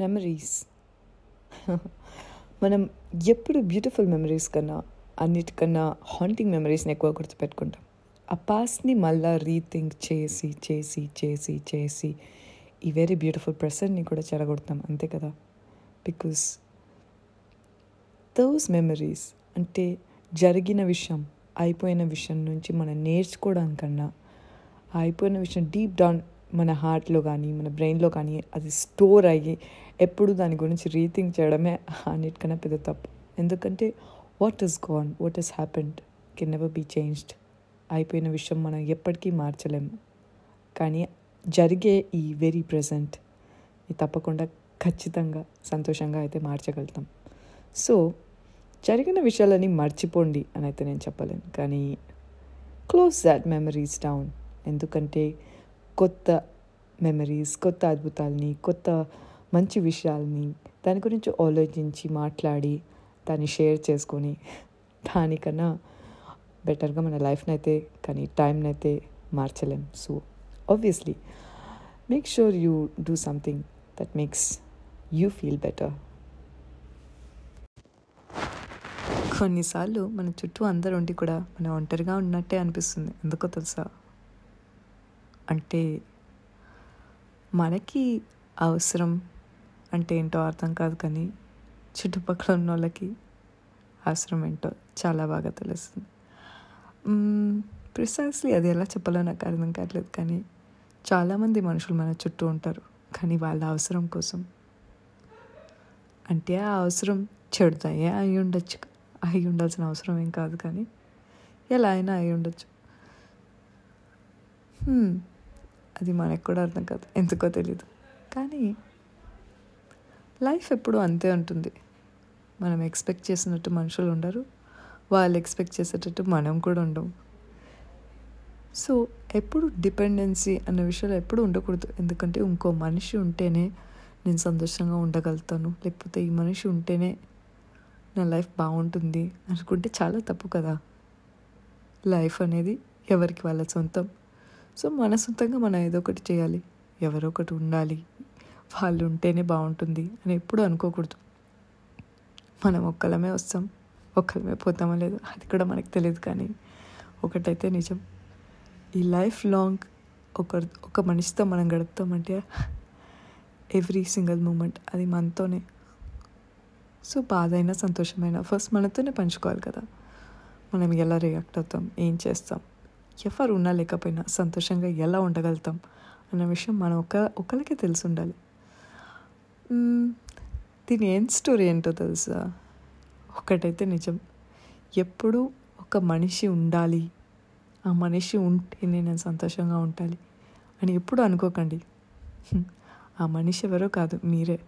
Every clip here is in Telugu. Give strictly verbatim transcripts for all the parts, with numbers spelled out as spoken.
మెమరీస్. మనం ఎప్పుడు బ్యూటిఫుల్ మెమరీస్ కన్నా అన్నిటికన్నా హాంటింగ్ మెమరీస్ని ఎక్కువ గుర్తుపెట్టుకుంటాం. ఆ పాస్ట్ని మళ్ళీ రీథింక్ చేసి చేసి చేసి చేసి ఈ వెరీ బ్యూటిఫుల్ ప్రెసెంట్ని కూడా చెడగొడతాం, అంతే కదా. బికాస్ దోస్ మెమరీస్ అంటే జరిగిన విషయం, అయిపోయిన విషయం నుంచి మనం నేర్చుకోవడం కన్నా ఆ అయిపోయిన విషయం డీప్ డౌన్ మన హార్ట్లో కానీ మన బ్రెయిన్లో కానీ అది స్టోర్ అయ్యి ఎప్పుడు దాని గురించి రీథింక్ చేయడమే అన్నిటికన్నా పెద్ద తప్పు. ఎందుకంటే what is gone, what is happened can never be changed. అయిపోయిన విషయం మనం ఎప్పటికీ మార్చలేము. కానీ జరిగే ఈ వెరీ ప్రెజెంట్ ఇది తప్పకుండా ఖచ్చితంగా సంతోషంగా అయితే మార్చగలుగుతాం. సో జరిగిన విషయాలని మర్చిపోండి అని అయితే నేను చెప్పలేను, కానీ క్లోజ్ దాట్ మెమరీస్ డౌన్. ఎందుకంటే కొత్త మెమరీస్, కొత్త అద్భుతాలని, కొత్త మంచి విషయాలని దాని గురించి ఆలోచించి మాట్లాడి దాన్ని షేర్ చేసుకొని దానికన్నా బెటర్గా మన లైఫ్ని అయితే కానీ టైంని అయితే మార్చలేం. So obviously make sure you do something that makes you feel better. కొన్నిసార్లు మన చుట్టూ అందరూ ఉండి కూడా మనం ఒంటరిగా ఉన్నట్టే అనిపిస్తుంది. ఎందుకో తెలుసా? అంటే మనకి అవసరం అంటే ఏంటో అర్థం కాదు, కానీ చుట్టుపక్కల ఉన్న వాళ్ళకి అవసరం ఏంటో చాలా బాగా తెలుస్తుంది. ప్రిసైస్లీ అది ఎలా చెప్పాలో నాకు అర్థం కావట్లేదు, కానీ చాలామంది మనుషులు మన చుట్టూ ఉంటారు, కానీ వాళ్ళ అవసరం కోసం. అంటే ఆ అవసరం చెడుతాయే అయి ఉండొచ్చు, అయి ఉండాల్సిన అవసరం ఏం కాదు, కానీ ఎలా అయినా అయి ఉండొచ్చు. అది మనకు కూడా అర్థం కాదు, ఎందుకో తెలీదు, కానీ లైఫ్ ఎప్పుడూ అంతే ఉంటుంది. మనం ఎక్స్పెక్ట్ చేసినట్టు మనుషులు ఉండరు, వాళ్ళు ఎక్స్పెక్ట్ చేసేటట్టు మనం కూడా ఉండం. సో ఎప్పుడు డిపెండెన్సీ అన్న విషయాలు ఎప్పుడు ఉండకూడదు. ఎందుకంటే ఇంకో మనిషి ఉంటేనే నేను సంతోషంగా ఉండగలుగుతాను, లేకపోతే ఈ మనిషి ఉంటేనే నా లైఫ్ బాగుంటుంది అనుకుంటే చాలా తప్పు కదా. లైఫ్ అనేది ఎవరికి వాళ్ళ సొంతం. సో మన సొంతంగా మనం ఏదో ఒకటి చేయాలి, ఎవరో ఒకటి ఉండాలి, వాళ్ళు ఉంటేనే బాగుంటుంది అని ఎప్పుడు అనుకోకూడదు. మనం ఒక్కలమే వస్తాం, ఒక్కలమే పోతామో లేదు అది కూడా మనకు తెలియదు, కానీ ఒకటైతే నిజం, ఈ లైఫ్ లాంగ్ ఒకరి ఒక మనిషితో మనం గడుపుతామంటే ఎవ్రీ సింగిల్ మూమెంట్ అది మనతోనే. సో బాధ అయినా సంతోషమైనా ఫస్ట్ మనతోనే పంచుకోవాలి కదా. మనం ఎలా రియాక్ట్ అవుతాం, ఏం చేస్తాం, ఎవరు ఉన్నా లేకపోయినా సంతోషంగా ఎలా ఉండగలుగుతాం అన్న విషయం మనం ఒక ఒకరికే తెలిసి ఉండాలి. దీని ఏం స్టోరీ ఏంటో తెలుసా? ఒకటైతే నిజం, ఎప్పుడూ ఒక మనిషి ఉండాలి, ఆ మనిషి ఉంటేనే నేను సంతోషంగా ఉండాలి అని ఎప్పుడు అనుకోకండి. ఆ మనిషి ఎవరో కాదు, మీరే.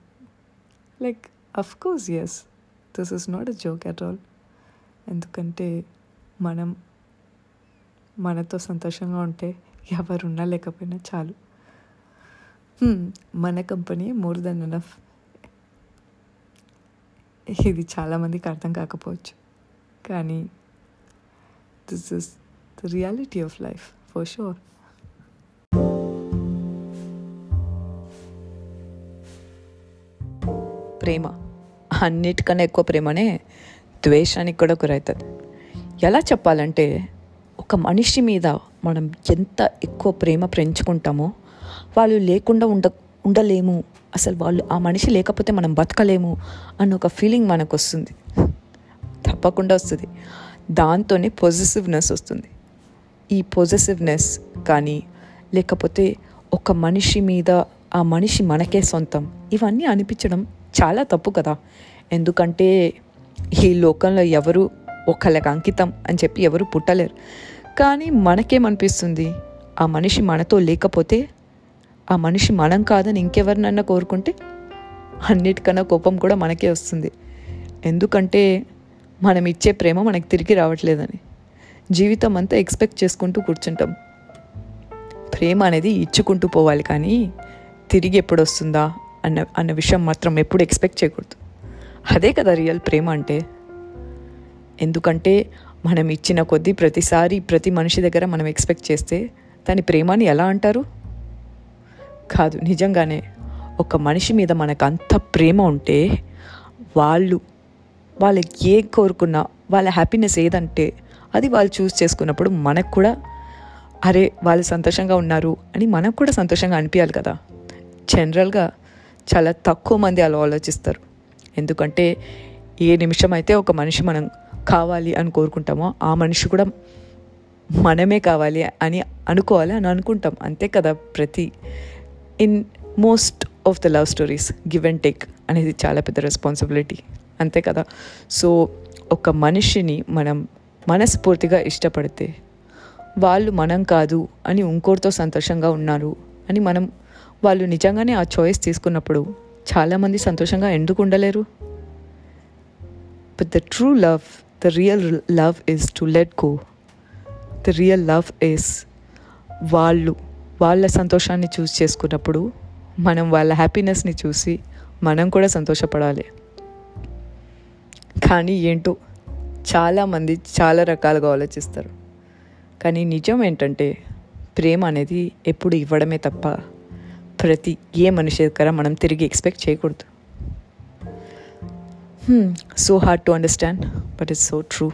Like of course yes, this is not a joke at all. ఎందుకంటే మనం మనతో సంతోషంగా ఉంటే ఎవరున్నా లేకపోయినా చాలు. మన కంపెనీ మోర్ దెన్ ఎనఫ్. ఇది చాలామందికి అర్థం కాకపోవచ్చు, కానీ this is the reality of life for sure. ప్రేమ అన్నిటికన్నా ఎక్కువ ప్రేమనే ద్వేషానికి కూడా గురవుతుంది. ఎలా చెప్పాలంటే ఒక మనిషి మీద మనం ఎంత ఎక్కువ ప్రేమ పెంచుకుంటామో వాళ్ళు లేకుండా ఉండ ఉండలేము అసలు వాళ్ళు ఆ మనిషి లేకపోతే మనం బతకలేము అన్న ఒక ఫీలింగ్ మనకు వస్తుంది, తప్పకుండా వస్తుంది. దాంతోనే పొజిటివ్నెస్ వస్తుంది. ఈ పొజిటివ్నెస్ కానీ లేకపోతే ఒక మనిషి మీద ఆ మనిషి మనకే సొంతం ఇవన్నీ అనిపించడం చాలా తప్పు కదా. ఎందుకంటే ఈ లోకంలో ఎవరు ఒకళ్ళకి అంకితం అని చెప్పి ఎవరు పుట్టలేరు. కానీ మనకేమనిపిస్తుంది, ఆ మనిషి మనతో లేకపోతే, ఆ మనిషి మనం కాదని ఇంకెవరినన్నా కోరుకుంటే అన్నిటికన్నా కోపం కూడా మనకే వస్తుంది. ఎందుకంటే మనం ఇచ్చే ప్రేమ మనకు తిరిగి రావట్లేదని జీవితం అంతా ఎక్స్పెక్ట్ చేసుకుంటూ కూర్చుంటాం. ప్రేమ అనేది ఇచ్చుకుంటూ పోవాలి, కానీ తిరిగి ఎప్పుడు వస్తుందా అన్న అన్న విషయం మాత్రం ఎప్పుడు ఎక్స్పెక్ట్ చేయకూడదు. అదే కదా రియల్ ప్రేమ అంటే. ఎందుకంటే మనం ఇచ్చిన కొద్దీ ప్రతిసారి ప్రతి మనిషి దగ్గర మనం ఎక్స్పెక్ట్ చేస్తే దాని ప్రేమని ఎలా అంటారు? కాదు, నిజంగానే ఒక మనిషి మీద మనకు అంత ప్రేమ ఉంటే వాళ్ళు వాళ్ళకి ఏ కోరుకున్నా, వాళ్ళ హ్యాపీనెస్ ఏదంటే అది వాళ్ళు చూస్ చేసుకున్నప్పుడు మనకు కూడా అరే వాళ్ళు సంతోషంగా ఉన్నారు అని మనకు కూడా సంతోషంగా అనిపించాలి కదా. జనరల్గా చాలా తక్కువ మంది అలా ఆలోచిస్తారు. ఎందుకంటే ఏ నిమిషం అయితే ఒక మనిషి మనం కావాలి అని కోరుకుంటామో ఆ మనిషి కూడా మనమే కావాలి అని అనుకోవాలి అని అనుకుంటాం. అంతే కదా, ప్రతి in most of the love stories give and take అనేది చాలా పెద్ద రెస్పాన్సిబిలిటీ, అంతే కదా. సో ఒక మనిషిని మనం మనస్ఫూర్తిగా ఇష్టపడితే వాళ్ళు మనం కాదు అని ఇంకోరితో సంతోషంగా ఉన్నారు అని మనం వాళ్ళు నిజంగానే ఆ చాయిస్ తీసుకున్నప్పుడు చాలామంది సంతోషంగా ఎందుకు ఉండలేరు? But the true love, the real love is to let go. The real love is వాళ్ళు వాళ్ళ సంతోషాన్ని చూస్ చేసుకున్నప్పుడు మనం వాళ్ళ హ్యాపీనెస్ని చూసి మనం కూడా సంతోషపడాలి. కానీ ఏంటో చాలామంది చాలా రకాలుగా ఆలోచిస్తారు. కానీ నిజం ఏంటంటే ప్రేమ అనేది ఎప్పుడు ఇవ్వడమే తప్ప ప్రతి ఏ మనిషి దగ్గర మనం తిరిగి ఎక్స్పెక్ట్ చేయకూడదు. So hard to understand but it's so true.